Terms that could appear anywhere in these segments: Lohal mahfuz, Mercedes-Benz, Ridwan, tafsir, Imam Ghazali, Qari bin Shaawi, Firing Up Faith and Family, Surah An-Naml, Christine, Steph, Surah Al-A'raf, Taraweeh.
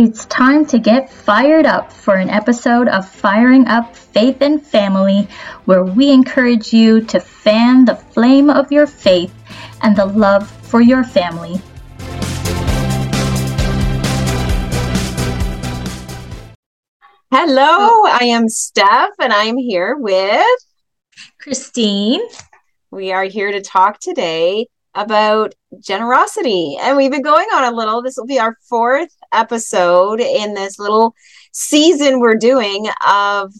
It's time to get fired up for an episode of Firing Up Faith and Family, where we encourage you to fan the flame of your faith and the love for your family. Hello, I am Steph, and I'm here with Christine. We are here to talk today about generosity, and we've been going on a little. This will be our fourth episode in this little season we're doing of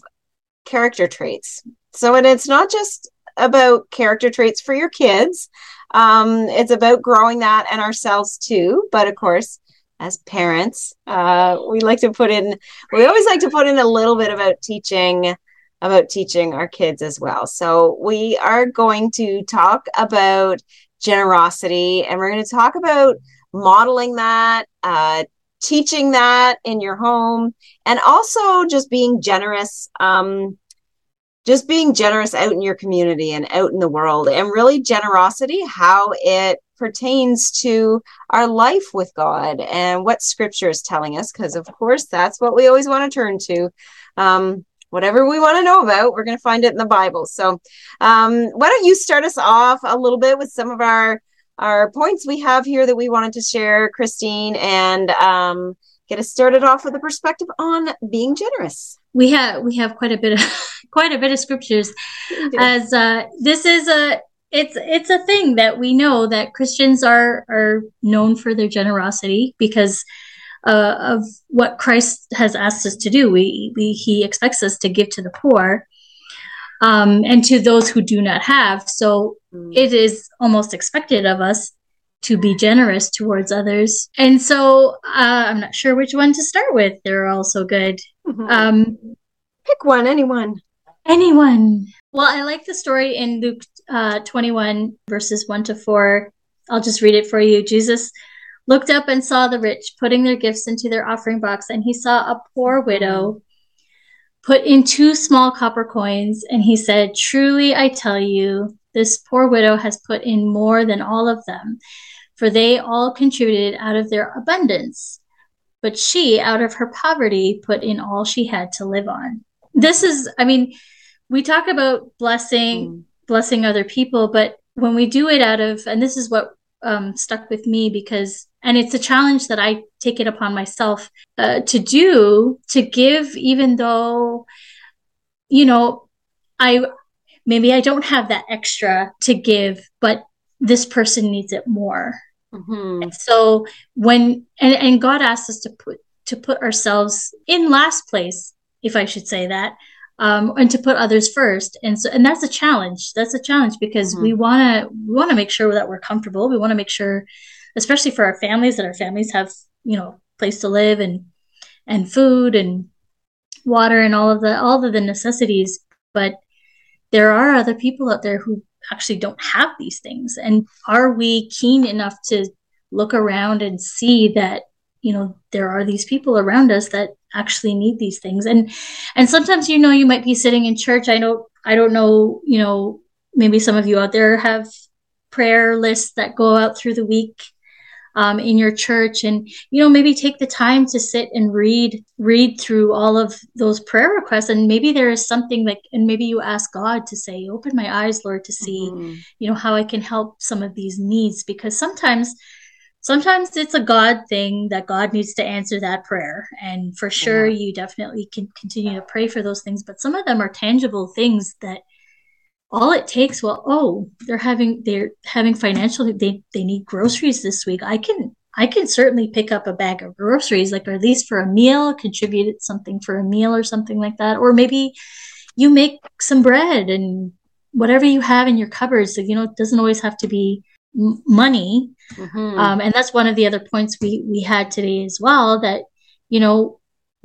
character traits. So, and it's not just about character traits for your kids. It's about growing that and ourselves too. But of course, as parents, we always like to put in a little bit about teaching our kids as well. So we are going to talk about generosity, and we're going to talk about modeling that, teaching that in your home, and also just being generous out in your community and out in the world, and really generosity, how it pertains to our life with God and what scripture is telling us, because of course that's what we always want to turn to. Whatever we want to know about, we're going to find it in the Bible. So why don't you start us off a little bit with some of our points we have here that we wanted to share, Christine, and get us started off with a perspective on being generous. We have quite a bit of scriptures, as it's a thing that we know that Christians are known for their generosity because of what Christ has asked us to do. He expects us to give to the poor and to those who do not have. So it is almost expected of us to be generous towards others. And so I'm not sure which one to start with. They're all so good. Mm-hmm. Pick one, anyone. Well, I like the story in Luke 21, verses 1-4. I'll just read it for you. Jesus looked up and saw the rich putting their gifts into their offering box, and he saw a poor widow put in 2 small copper coins, and he said, "Truly I tell you, this poor widow has put in more than all of them, for they all contributed out of their abundance, but she, out of her poverty, put in all she had to live on." This is, we talk about blessing other people, but when we do it out of, and this is what stuck with me because, and it's a challenge that I take it upon myself to give, even though, maybe I don't have that extra to give, but this person needs it more. Mm-hmm. And so and God asks us to put ourselves in last place, if I should say that, and to put others first. And that's a challenge. That's a challenge because mm-hmm. we want to make sure that we're comfortable. We want to make sure, especially for our families, that our families have, place to live and food and water and all of the necessities. But there are other people out there who actually don't have these things. And are we keen enough to look around and see that, there are these people around us that actually need these things? And sometimes, you might be sitting in church. I don't know, maybe some of you out there have prayer lists that go out through the week in your church, and, maybe take the time to sit and read through all of those prayer requests. And maybe there is something maybe you ask God to say, "Open my eyes, Lord, to see, mm-hmm. How I can help some of these needs," because sometimes it's a God thing that God needs to answer that prayer. And for sure, you definitely can continue to pray for those things. But some of them are tangible things that all it takes. Well, they're having financial. They need groceries this week. I can certainly pick up a bag of groceries, or at least for a meal, contribute something for a meal or something like that. Or maybe you make some bread and whatever you have in your cupboards. So, it doesn't always have to be money. Mm-hmm. And that's one of the other points we had today as well, that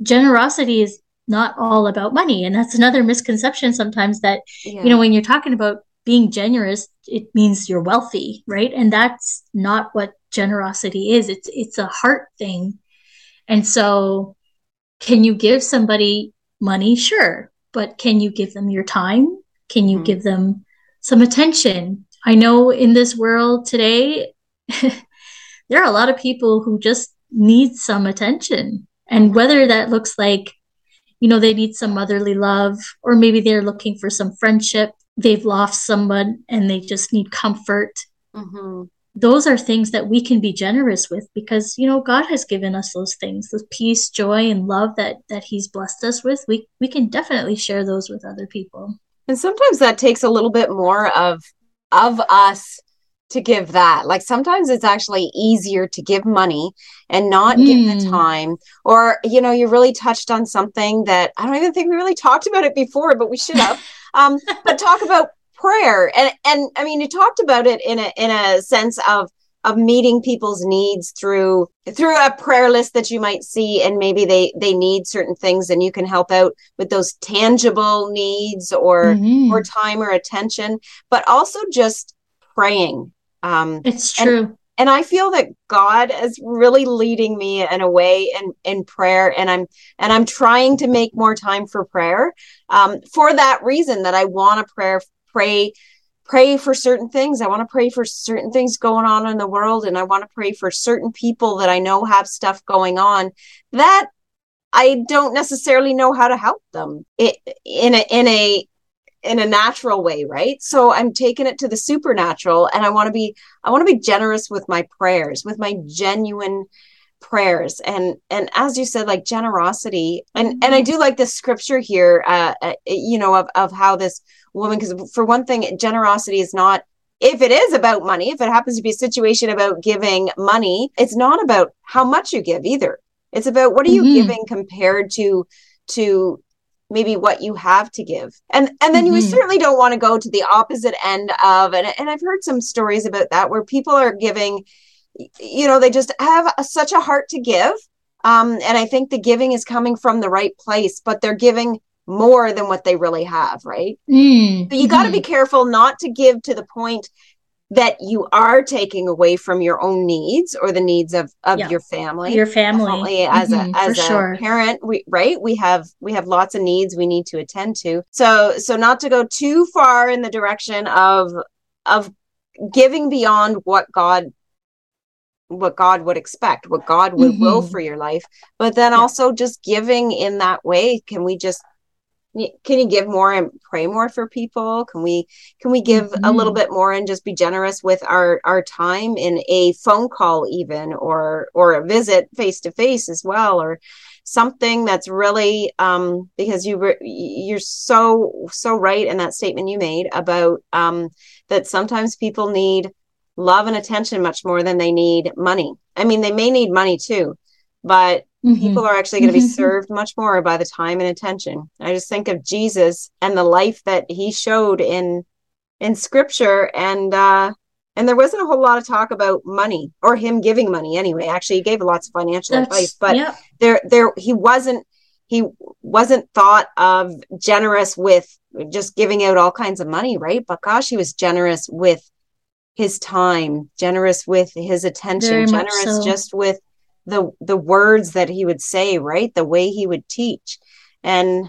generosity is not all about money. And that's another misconception sometimes, that when you're talking about being generous, it means you're wealthy, right? And that's not what generosity is. It's a heart thing. And so, can you give somebody money? Sure. But can you give them your time? Can you mm-hmm. give them some attention? I know in this world today, there are a lot of people who just need some attention. And whether that looks like, you know, they need some motherly love, or maybe they're looking for some friendship, they've lost someone and they just need comfort. Mm-hmm. Those are things that we can be generous with because, you know, God has given us those things, the peace, joy, and love that he's blessed us with. We can definitely share those with other people. And sometimes that takes a little bit more of us to give that. Like sometimes it's actually easier to give money and not give the time. Or, you know, you really touched on something that I don't even think we really talked about it before, but we should have. But talk about prayer. And I mean, you talked about it in a sense of meeting people's needs through a prayer list that you might see, and maybe they need certain things and you can help out with those tangible needs or time or attention, but also just praying. It's true. And I feel that God is really leading me in a way in prayer. And I'm trying to make more time for prayer for that reason, that I want to pray for certain things. I want to pray for certain things going on in the world. And I want to pray for certain people that I know have stuff going on that I don't necessarily know how to help them in a natural way. Right. So I'm taking it to the supernatural, and I want to be generous with my prayers, with my genuine prayers. And as you said, like generosity. And I do like this scripture here, you know, of how this woman, because for one thing, generosity is not, if it is about money, if it happens to be a situation about giving money, it's not about how much you give either. It's about what are you giving compared to maybe what you have to give. And then you certainly don't want to go to the opposite end of, and I've heard some stories about that where people are giving, you know, they just have such a heart to give. And I think the giving is coming from the right place, but they're giving more than what they really have. Right. Mm-hmm. But you got to be careful not to give to the point that you are taking away from your own needs or the needs of your family. Definitely as a parent, we have lots of needs we need to attend to. So not to go too far in the direction of giving beyond what God would expect, what God would will for your life, but then also just giving in that way. Can you give more and pray more for people? Can we give a little bit more and just be generous with our time in a phone call even, or a visit face to face as well, or something that's really because you're so right in that statement you made about that sometimes people need love and attention much more than they need money. I mean, they may need money too, but people are actually going to be served much more by the time and attention. I just think of Jesus and the life that he showed in scripture. And there wasn't a whole lot of talk about money or him giving money anyway. Actually, he gave lots of financial advice, but he wasn't thought of generous with just giving out all kinds of money. Right. But gosh, he was generous with his time, generous with his attention, very generous just with the words that he would say, right? The way he would teach. And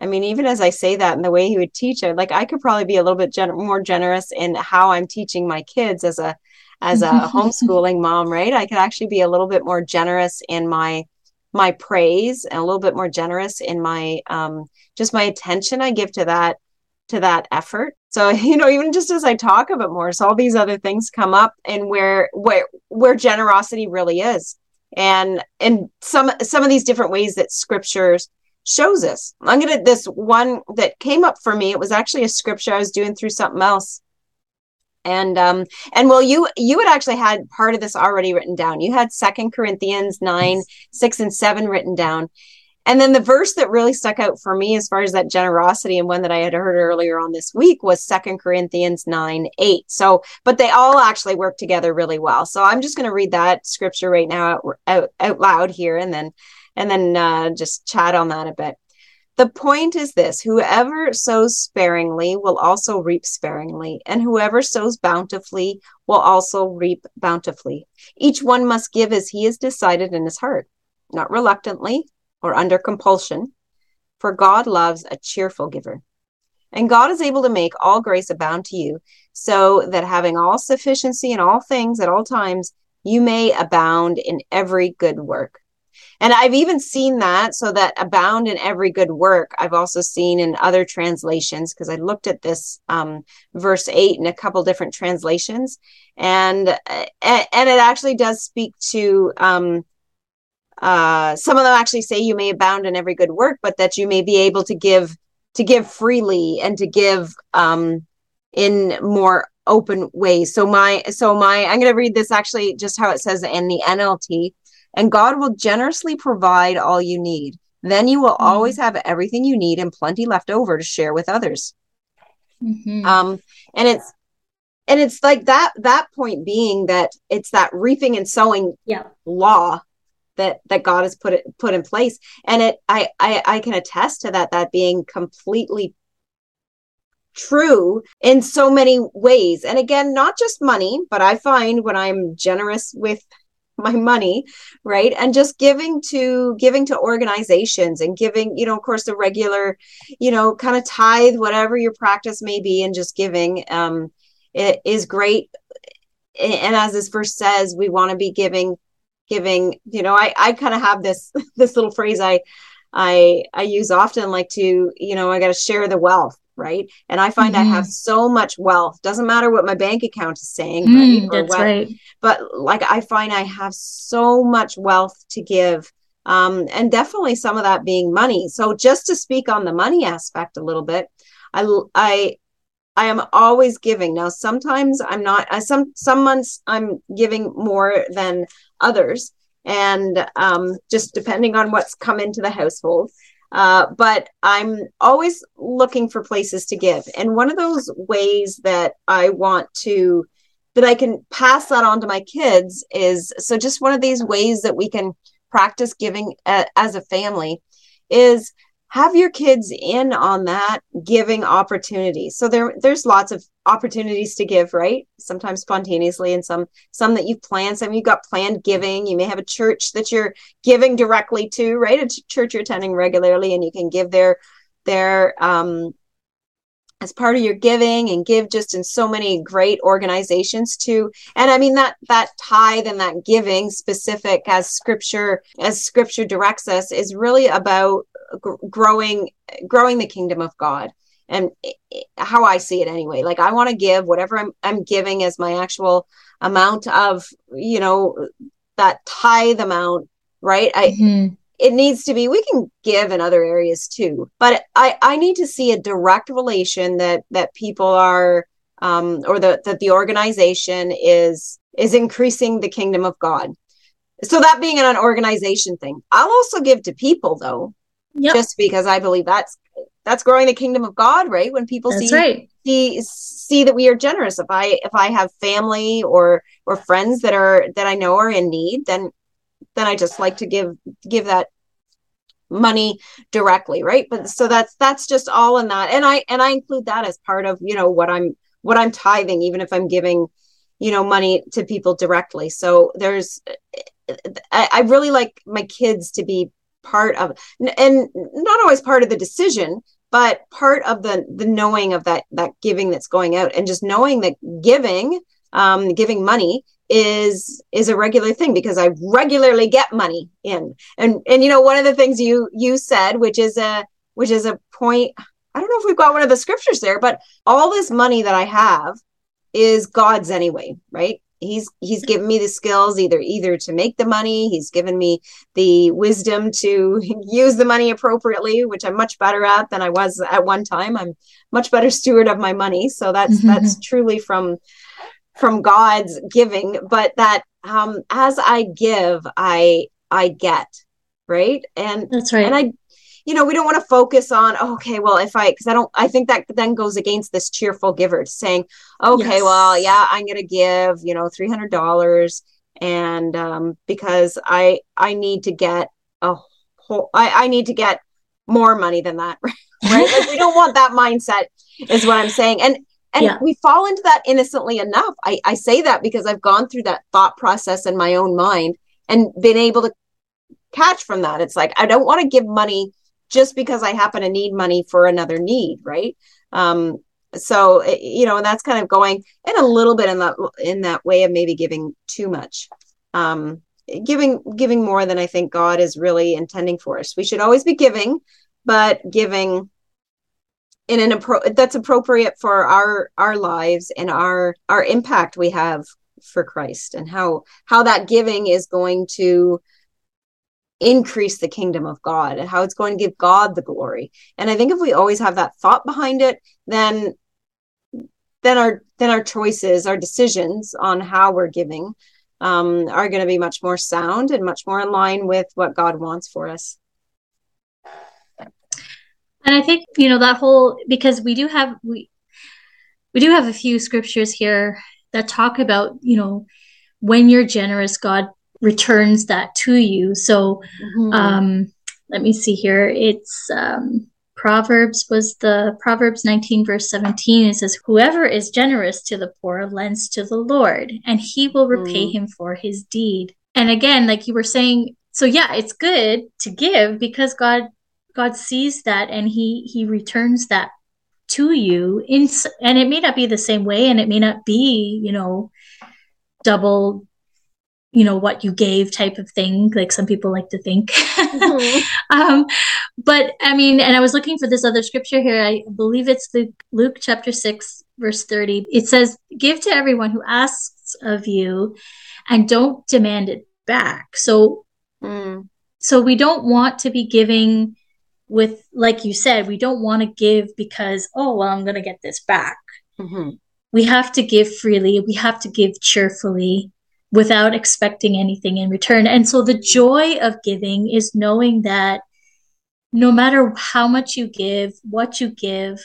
I mean, even as I say that and the way he would teach it, like I could probably be a little bit more generous in how I'm teaching my kids as a homeschooling mom, right? I could actually be a little bit more generous in my praise and a little bit more generous in my, just my attention I give to that effort. So, you know, even just as I talk about more, so all these other things come up and where generosity really is. And some of these different ways that scriptures shows us. I'm going to, this one that came up for me, it was actually a scripture I was doing through something else. And well, you had actually had part of this already written down. You had 2 Corinthians 9:6-7 written down. And then the verse that really stuck out for me as far as that generosity, and one that I had heard earlier on this week, was 2 Corinthians 9:8. So, but they all actually work together really well. So I'm just going to read that scripture right now out loud here and then just chat on that a bit. The point is this, whoever sows sparingly will also reap sparingly, and whoever sows bountifully will also reap bountifully. Each one must give as he has decided in his heart, not reluctantly or under compulsion, for God loves a cheerful giver. And God is able to make all grace abound to you, so that having all sufficiency in all things at all times, you may abound in every good work. And I've even seen that, so that abound in every good work, I've also seen in other translations, because I looked at this verse 8 in a couple different translations, and it actually does speak to, some of them actually say you may abound in every good work, but that you may be able to give freely and to give in more open ways. So I'm going to read this actually just how it says in the NLT. And God will generously provide all you need. Then you will always have everything you need and plenty left over to share with others. Mm-hmm. And it's like that point being that it's that reaping and sowing law that God has put in place. And I can attest to that being completely true in so many ways. And again, not just money, but I find when I'm generous with my money, right? And just giving to organizations and giving, of course, the regular, kind of tithe, whatever your practice may be, and just giving it is great. And as this verse says, we want to be giving, I kind of have this little phrase I use often, like to, I got to share the wealth. Right. And I find I have so much wealth. Doesn't matter what my bank account is saying. Right? Or that's what, right. But like, I find I have so much wealth to give. And definitely some of that being money. So just to speak on the money aspect a little bit, I am always giving. Now, sometimes I'm not, some months I'm giving more than others, and just depending on what's come into the household. But I'm always looking for places to give. And one of those ways that that I can pass that on to my kids is, so just one of these ways that we can practice giving as a family is have your kids in on that giving opportunity. So there's lots of opportunities to give, right? Sometimes spontaneously, and some that you've planned, some you've got planned giving. You may have a church that you're giving directly to, right? A church you're attending regularly, and you can give their as part of your giving, and give just in so many great organizations too. And I mean that tithe and that giving specific as scripture directs us is really about growing the kingdom of God. And how I see it anyway, like I want to give whatever I'm giving as my actual amount of, that tithe amount, right? It needs to be, we can give in other areas too, but I need to see a direct relation that people are, or that the organization is increasing the kingdom of God. So that being an organization thing, I'll also give to people though, just because I believe that's growing the kingdom of God, right? When people see that we are generous. If I have family or friends that I know are in need, then I just like to give that money directly, right? But so that's just all in that, and I include that as part of what I'm tithing, even if I'm giving money to people directly. So I really like my kids to be part of, and not always part of the decision, but part of the knowing of that giving that's going out, and just knowing that giving money is a regular thing, because I regularly get money in. And one of the things you said, which is a point, I don't know if we've got one of the scriptures there, but all this money that I have is God's anyway, right? He's given me the skills either to make the money. He's given me the wisdom to use the money appropriately, which I'm much better at than I was at one time. I'm much better steward of my money. So that's truly from God's giving. But that as I give, I get, right? And that's right. And we don't want to focus on, I think that then goes against this cheerful giver, saying, I'm going to give, $300. And because I need to get I need to get more money than that. Right. Like, we don't want that mindset is what I'm saying. And we fall into that innocently enough. I say that because I've gone through that thought process in my own mind and been able to catch from that. It's like, I don't want to give money just because I happen to need money for another need, right? So, and that's kind of going in a little bit in that way of maybe giving too much. giving more than I think God is really intending for us. We should always be giving, but giving in an that's appropriate for our lives and our impact we have for Christ, and how that giving is going to increase the kingdom of God and how it's going to give God the glory. And I think if we always have that thought behind it, then our choices, our decisions on how we're giving are going to be much more sound and much more in line with what God wants for us. And I think, that whole, because we do have a few scriptures here that talk about, when you're generous, God returns that to you. So let me see here. It's Proverbs 19 verse 17. It says, whoever is generous to the poor lends to the Lord, and he will repay him for his deed. And again, like you were saying, so yeah, it's good to give because God sees that, and he returns that to you. And it may not be the same way, and it may not be, double, what you gave type of thing, like some people like to think. Mm-hmm. But I mean, and I was looking for this other scripture here. I believe it's Luke chapter 6, verse 30. It says, give to everyone who asks of you, and don't demand it back. So we don't want to be giving with, like you said, we don't want to give because, I'm going to get this back. Mm-hmm. We have to give freely. We have to give cheerfully without expecting anything in return. And so the joy of giving is knowing that no matter how much you give, what you give,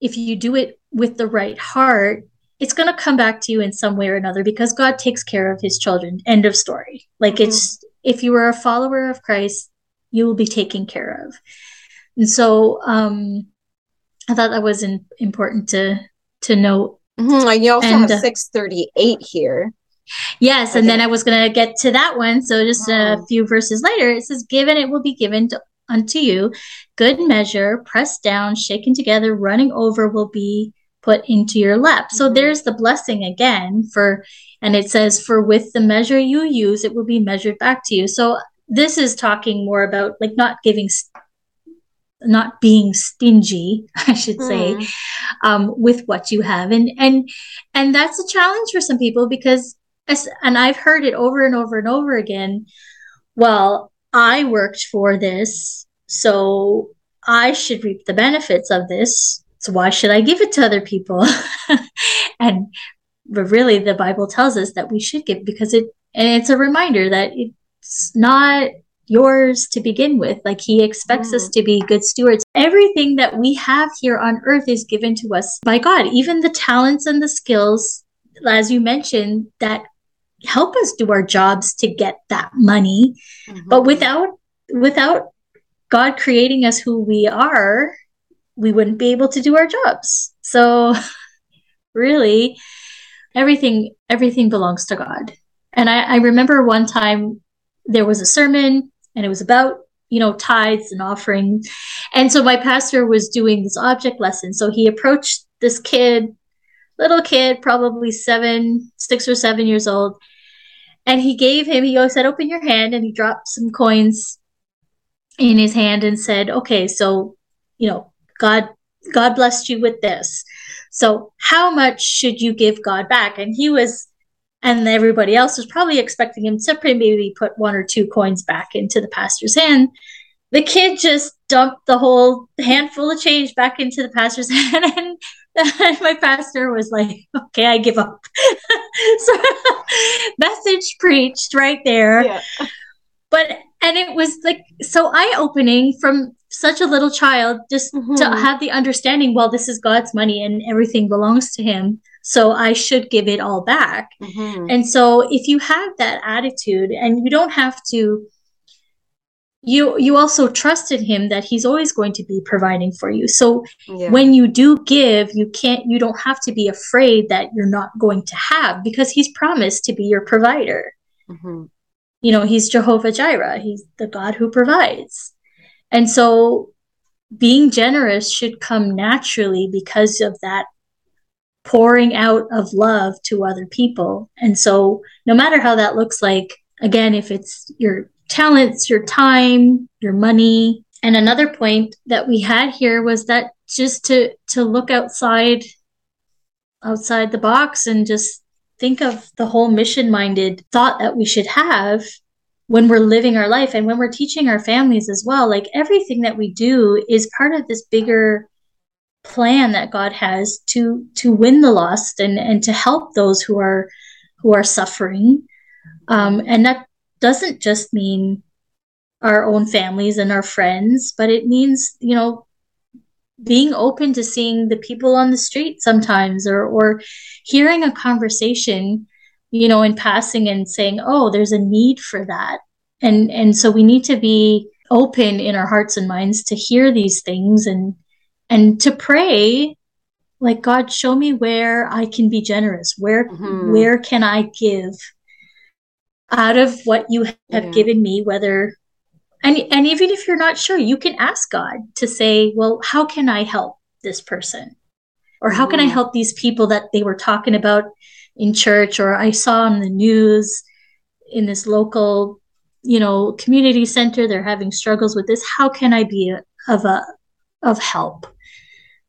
if you do it with the right heart, it's going to come back to you in some way or another, because God takes care of his children. End of story. Like if you are a follower of Christ, you will be taken care of. And so I thought that was important to note. Mm-hmm. And you also have 638 here. Yes. Okay. And then I was going to get to that one. So just a few verses later, it says, given it will be given unto you, good measure, pressed down, shaken together, running over, will be put into your lap. Mm-hmm. So there's the blessing again, and it says, for with the measure you use, it will be measured back to you. So this is talking more about like not giving, not being stingy, I should say, with what you have. And that's a challenge for some people because, and I've heard it over and over and over again. Well, I worked for this, so I should reap the benefits of this. So why should I give it to other people? But really the Bible tells us that we should give because it's a reminder that it's not yours to begin with. Like he expects us to be good stewards. Everything that we have here on earth is given to us by God, even the talents and the skills, as you mentioned, that help us do our jobs to get that money. Mm-hmm. But without God creating us who we are, we wouldn't be able to do our jobs. So really everything belongs to God. And I remember one time there was a sermon and it was about, tithes and offering. And so my pastor was doing this object lesson. So he approached this little kid, probably 6 or 7 years old. And he always said, open your hand. And he dropped some coins in his hand and said, okay, so, God blessed you with this. So how much should you give God back? And and everybody else was probably expecting him to maybe put 1 or 2 coins back into the pastor's hand. The kid just dumped the whole handful of change back into the pastor's hand. And my pastor was like, okay, I give up. So message preached right there. Yeah. And it was like so eye-opening from such a little child just to have the understanding, well, this is God's money and everything belongs to him. So I should give it all back. Mm-hmm. And so if you have that attitude, and you don't have to, you also trust in him that he's always going to be providing for you. So when you do give, you don't have to be afraid that you're not going to have, because he's promised to be your provider. Mm-hmm. He's Jehovah Jireh. He's the God who provides. And so being generous should come naturally because of that pouring out of love to other people. And so no matter how that looks like, again, if it's your talents, your time, your money. And another point that we had here was that just to look outside the box and just think of the whole mission-minded thought that we should have when we're living our life and when we're teaching our families as well. Like, everything that we do is part of this bigger plan that God has to win the lost and to help those who are suffering. And that doesn't just mean our own families and our friends, but it means, you know, being open to seeing the people on the street sometimes, or hearing a conversation, you know, in passing and saying, oh, there's a need for that. And so we need to be open in our hearts and minds to hear these things and to pray, like, God, show me where I can be generous. Where can I give out of what you have given me, whether, and even if you're not sure, you can ask God to say, well, how can I help this person? Or how can I help these people that they were talking about in church, or I saw on the news in this local, you know, community center, they're having struggles with this. How can I be of help?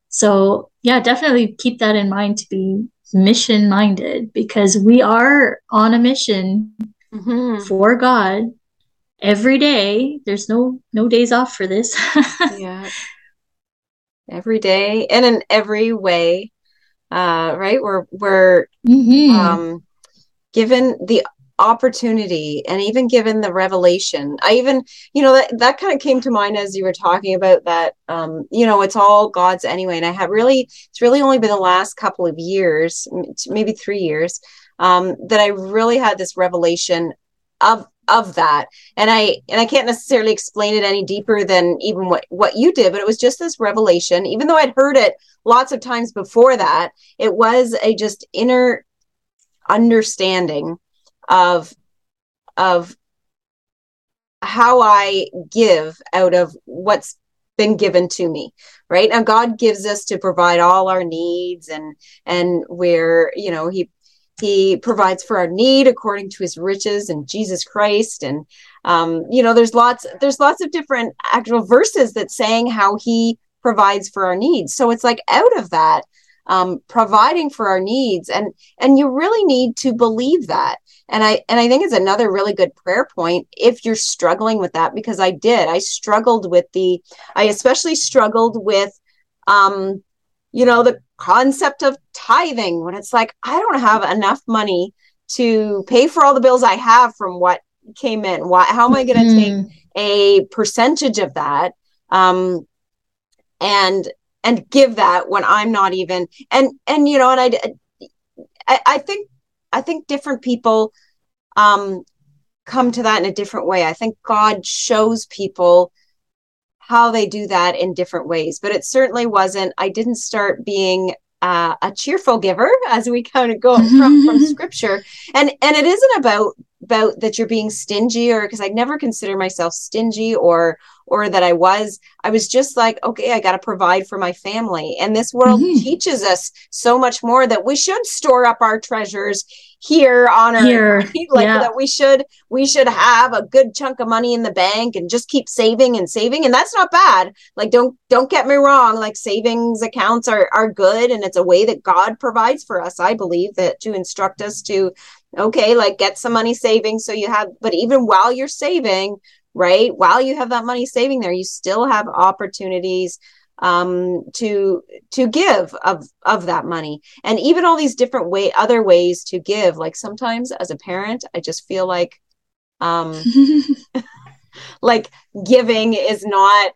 So yeah, definitely keep that in mind, to be mission minded, because we are on a mission for God every day. There's no days off for this. Yeah, every day and in every way, right? We're given the opportunity and even given the revelation. I even, you know, that kind of came to mind as you were talking about that. You know, it's all God's anyway. And I have it's really only been the last couple of years, maybe 3 years, that I really had this revelation of that. And I can't necessarily explain it any deeper than even what you did, but it was just this revelation. Even though I'd heard it lots of times before that, it was a just inner understanding of how I give out of what's been given to me, right? Now, God gives us to provide all our needs, and where, you know, He provides for our need according to His riches in Jesus Christ. And, you know, there's lots of different actual verses that's saying how He provides for our needs. So it's like out of that, providing for our needs. And you really need to believe that. And I think it's another really good prayer point if you're struggling with that, because I especially struggled with, you know, the concept of tithing, when it's like, I don't have enough money to pay for all the bills I have from what came in. How am I going to take a percentage of that and give that when I'm not even, and you know, and I think different people come to that in a different way. I think God shows people how they do that in different ways, but it certainly wasn't. I didn't start being a cheerful giver, as we kind of go from scripture. And it isn't about that you're being stingy, or because I never consider myself stingy or that I was just like, okay, I got to provide for my family. And this world teaches us so much more, that we should store up our treasures here on earth, right? Like that we should have a good chunk of money in the bank and just keep saving. And that's not bad. Like, don't get me wrong. Like, savings accounts are good. And it's a way that God provides for us. I believe that, to instruct us to, okay, like, get some money saving. So you have, but even while you're saving, right, while you have that money saving there, you still have opportunities to give of that money, and even all these different other ways to give. Like, sometimes as a parent, I just feel like, like, giving is not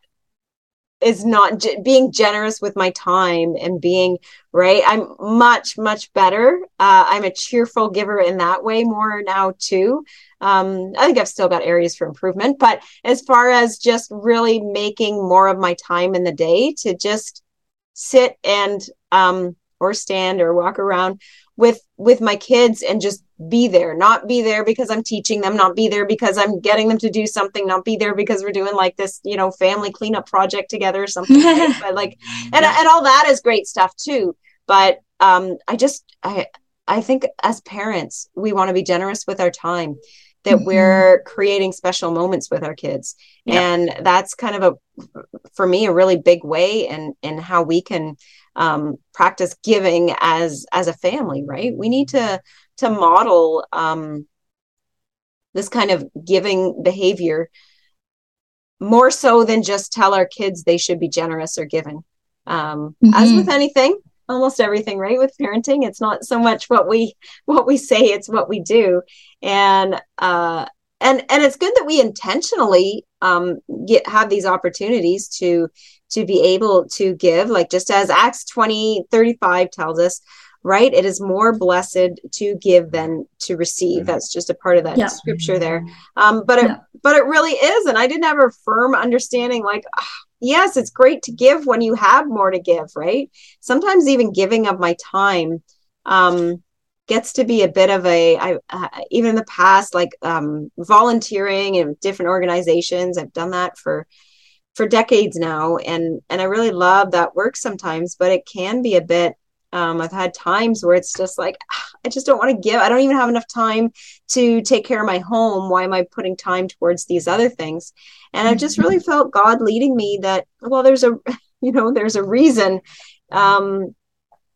being generous with my time and being right. I'm much, much better. I'm a cheerful giver in that way more now too. I think I've still got areas for improvement, but as far as just really making more of my time in the day to just sit and, or stand or walk around with my kids and just be there, not be there because I'm teaching them, not be there because I'm getting them to do something, not be there because we're doing like this, you know, family cleanup project together or something. But like, and all that is great stuff too. But I think as parents, we want to be generous with our time, that mm-hmm. we're creating special moments with our kids. Yep. And that's kind of for me, a really big way in how we can practice giving as a family, right? We need to model this kind of giving behavior more so than just tell our kids they should be generous or giving. Mm-hmm. As with anything, almost everything, right? With parenting, it's not so much what we say, it's what we do. And it's good that we intentionally have these opportunities to be able to give, like just as Acts 20:35 tells us, right? It is more blessed to give than to receive. That's just a part of that scripture there. But it really is. And I didn't have a firm understanding, like, yes, it's great to give when you have more to give, right? Sometimes even giving of my time gets to be a bit of even in the past, like volunteering in different organizations. I've done that for decades now. And I really love that work sometimes, but it can be a bit, I've had times where it's just like, I just don't want to give. I don't even have enough time to take care of my home. Why am I putting time towards these other things? And I've just really felt God leading me that, well, there's a reason.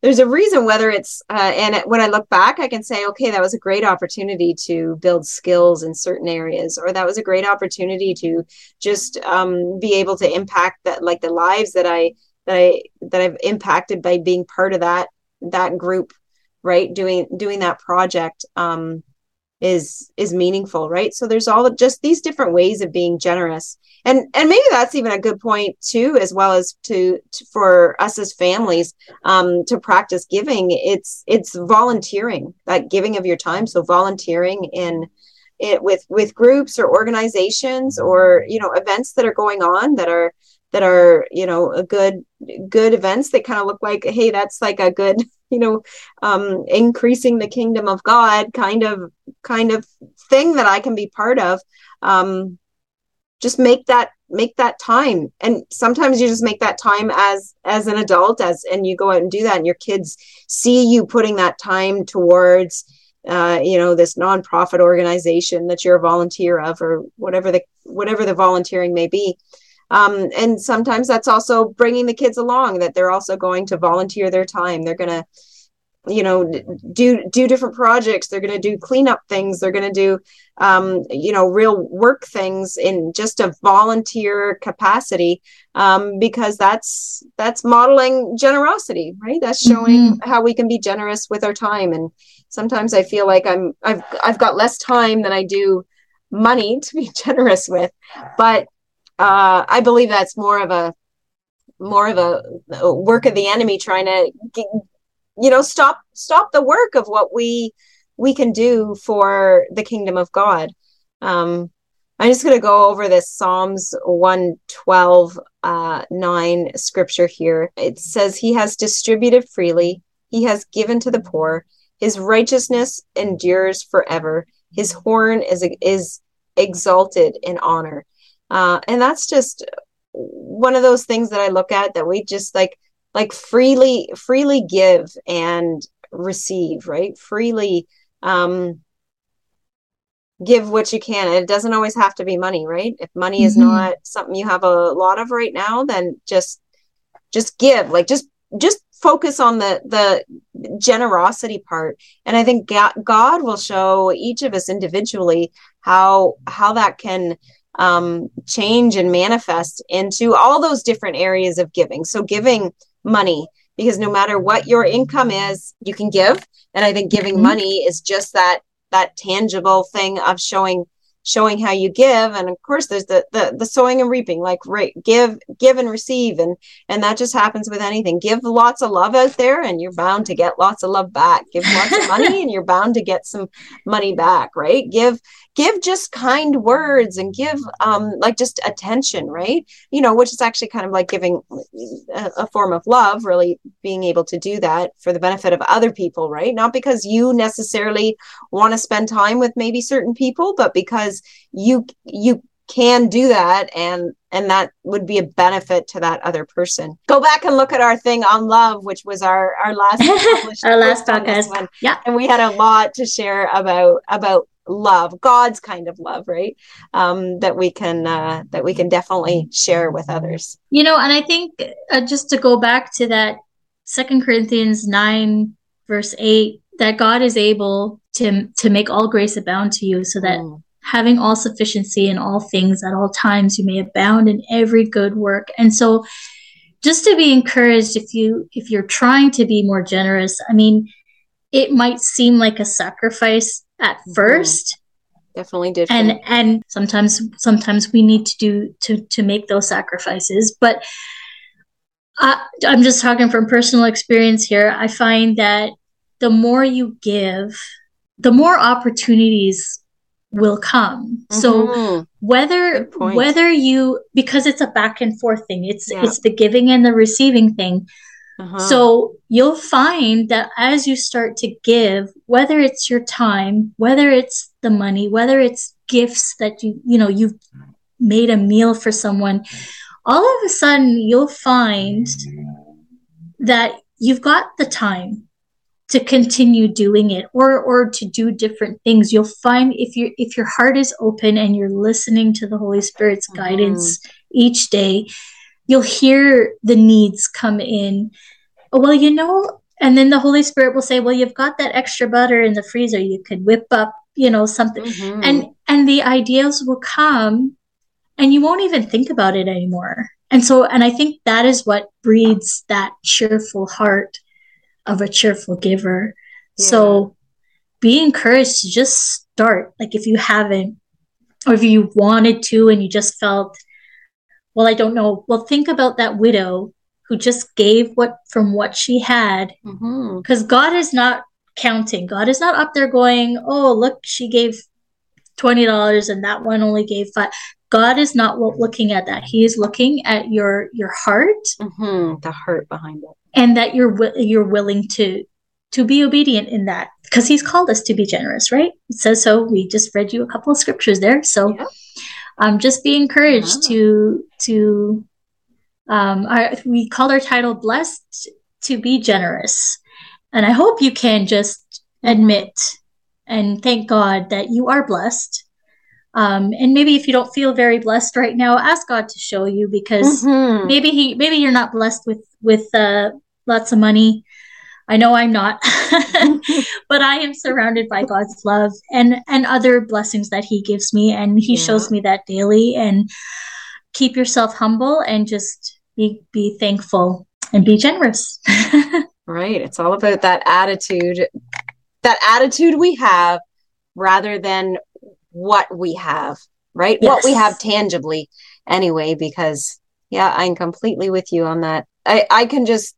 There's a reason whether it's, when I look back, I can say, okay, that was a great opportunity to build skills in certain areas, or that was a great opportunity to just be able to impact that, like the lives that I've impacted by being part of that group, right? Doing that project is meaningful, right? So there's just these different ways of being generous, and maybe that's even a good point too, as well as to for us as families to practice giving. It's volunteering, like giving of your time. So volunteering in it with groups or organizations or events that are going on that are good events that kind of look like, hey, that's like a good increasing the kingdom of God kind of thing that I can be part of. Just make that time, and sometimes you just make that time as an adult, and you go out and do that, and your kids see you putting that time towards this nonprofit organization that you're a volunteer of, or whatever the volunteering may be. And sometimes that's also bringing the kids along, that they're also going to volunteer their time. They're going to, do different projects. They're going to do cleanup things. They're going to do, real work things in just a volunteer capacity, because that's modeling generosity, right? That's showing mm-hmm. how we can be generous with our time. And sometimes I feel like I've got less time than I do money to be generous with, but I believe that's more of a work of the enemy trying to, stop the work of what we can do for the kingdom of God. I'm just going to go over this Psalms 112, 9 scripture here. It says, "He has distributed freely. He has given to the poor. His righteousness endures forever. His horn is exalted in honor." And that's just one of those things that I look at, that we just like freely give and receive, right? Freely give what you can. And it doesn't always have to be money, right? If money mm-hmm. is not something you have a lot of right now, then just give, like, just focus on the generosity part. And I think God will show each of us individually how that can change and manifest into all those different areas of giving. So giving money, because no matter what your income is, you can give. And I think giving mm-hmm. money is just that tangible thing of showing how you give. And of course there's the sowing and reaping, like, right, give and receive. And that just happens with anything. Give lots of love out there and you're bound to get lots of love back. Give lots of money and you're bound to get some money back, right? Give just kind words, and give like just attention, right? Which is actually kind of like giving a form of love, really being able to do that for the benefit of other people, right? Not because you necessarily want to spend time with maybe certain people, but because you can do that, and And that would be a benefit to that other person. Go back and look at our thing on love, which was our last published podcast. Yeah. And we had a lot to share about love, God's kind of love, right? That we can definitely share with others. You know, and I think just to go back to that 2 Corinthians 9, verse 8, that God is able to make all grace abound to you so that having all sufficiency in all things at all times, you may abound in every good work. And so just to be encouraged, if you're trying to be more generous, I mean, it might seem like a sacrifice at first. Definitely different. And sometimes we need to do to make those sacrifices. But I'm just talking from personal experience here. I find that the more you give, the more opportunities will come. Mm-hmm. So whether you, because it's a back and forth thing, it's the giving and the receiving thing. Uh-huh. So you'll find that as you start to give, whether it's your time, whether it's the money, whether it's gifts that you've made a meal for someone, all of a sudden you'll find that you've got the time to continue doing it or to do different things. You'll find if your heart is open and you're listening to the Holy Spirit's guidance each day, you'll hear the needs come in. And then the Holy Spirit will say, well, you've got that extra butter in the freezer. You could whip up, something. Mm-hmm. And the ideas will come and you won't even think about it anymore. And I think that is what breeds that cheerful heart of a cheerful giver. Yeah. So be encouraged to just start. Like if you haven't, or if you wanted to and you just felt, well, I don't know. Well, think about that widow who just gave from what she had, because God is not counting. God is not up there going, oh, look, she gave $20 and that one only gave $5. God is not looking at that. He is looking at your heart, the heart behind it, and that you're willing to be obedient in that, because He's called us to be generous, right? It says so. We just read you a couple of scriptures there, so just be encouraged we called our title "Blessed to Be Generous," and I hope you can just admit and thank God that you are blessed. And maybe if you don't feel very blessed right now, ask God to show you, because maybe you're not blessed with lots of money. I know I'm not, but I am surrounded by God's love and other blessings that He gives me. And He shows me that daily. And keep yourself humble and just be thankful and be generous. Right. It's all about that attitude we have rather than what we have, right? Yes. What we have tangibly anyway, because I'm completely with you on that. I can just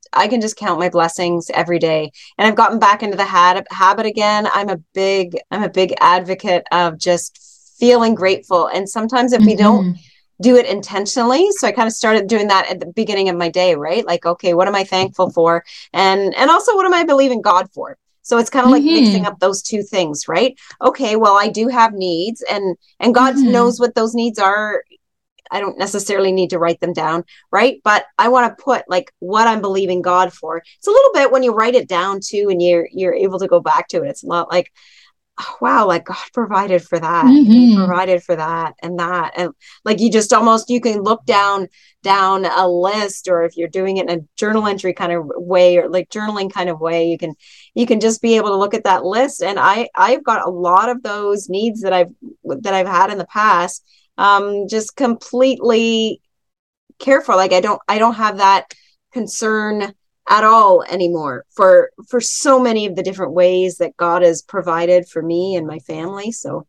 count my blessings every day. And I've gotten back into the habit again. I'm a big advocate of just feeling grateful. And sometimes if we don't do it intentionally. So I kind of started doing that at the beginning of my day, right? Like, okay, what am I thankful for? And also what am I believing God for? So it's kind of like mixing up those two things, right? Okay, well, I do have needs and God knows what those needs are. I don't necessarily need to write them down, right? But I want to put like what I'm believing God for. It's a little bit when you write it down too and you're able to go back to it. It's not like, oh, wow, like God provided for that, He provided for that and that. And like you just almost, you can look down a list, or if you're doing it in a journal entry kind of way or like journaling kind of way, you can just be able to look at that list. And I've got a lot of those needs that I've had in the past, just completely careful. Like I don't have that concern at all anymore for so many of the different ways that God has provided for me and my family. So,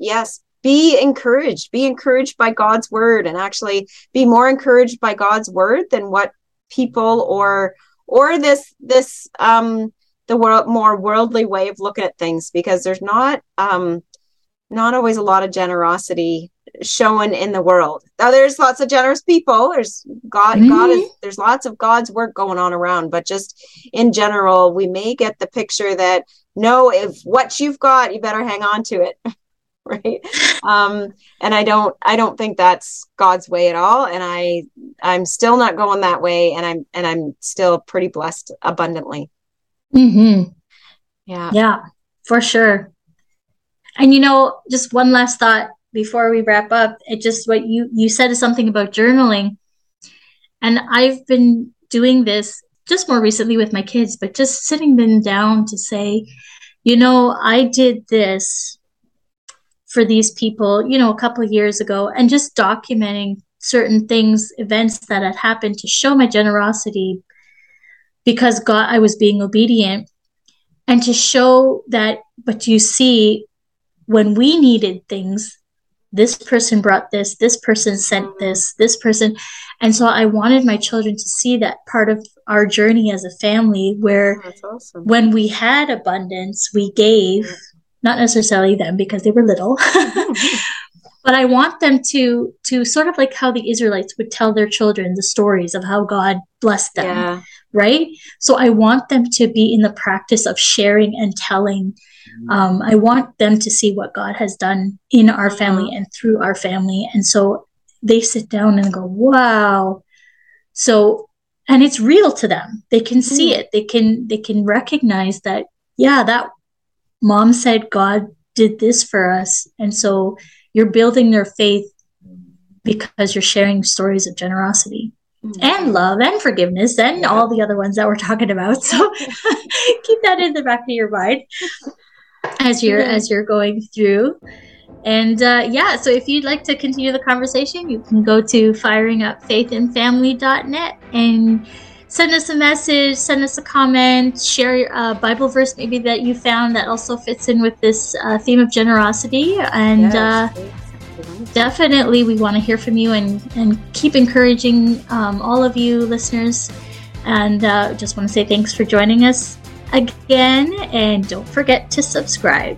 yes, be encouraged by God's word, and actually be more encouraged by God's word than what people or this the world, more worldly way of looking at things, because there's not always a lot of generosity shown in the world. Now there's lots of generous people. There's there's lots of God's work going on around, but just in general, we may get the picture that, no, if what you've got, you better hang on to it. right? And I don't think that's God's way at all. And I'm still not going that way. And I'm still pretty blessed abundantly. Mm-hmm. Yeah. Yeah, for sure. And, just one last thought before we wrap up, it just what you said is something about journaling. And I've been doing this just more recently with my kids, but just sitting them down to say, I did this for these people, a couple of years ago, and just documenting certain things, events that had happened to show my generosity because God, I was being obedient, and to show that, but you see, when we needed things, this person brought this, this person sent this, this person. And so I wanted my children to see that part of our journey as a family where that's awesome. When we had abundance, we gave, not necessarily them because they were little, but I want them to sort of like how the Israelites would tell their children the stories of how God blessed them, yeah. right? So I want them to be in the practice of sharing and telling. I want them to see what God has done in our family and through our family. And so they sit down and go, wow. So, and it's real to them. They can see it. They can recognize that, yeah, that mom said God did this for us. And so you're building their faith because you're sharing stories of generosity. And love and forgiveness and all the other ones that we're talking about. So keep that in the back of your mind as you're going through. And so if you'd like to continue the conversation, you can go to firingupfaithandfamily.net and send us a message, send us a comment, share a Bible verse maybe that you found that also fits in with this theme of generosity. And definitely we want to hear from you and keep encouraging all of you listeners, and just want to say thanks for joining us again, and don't forget to subscribe.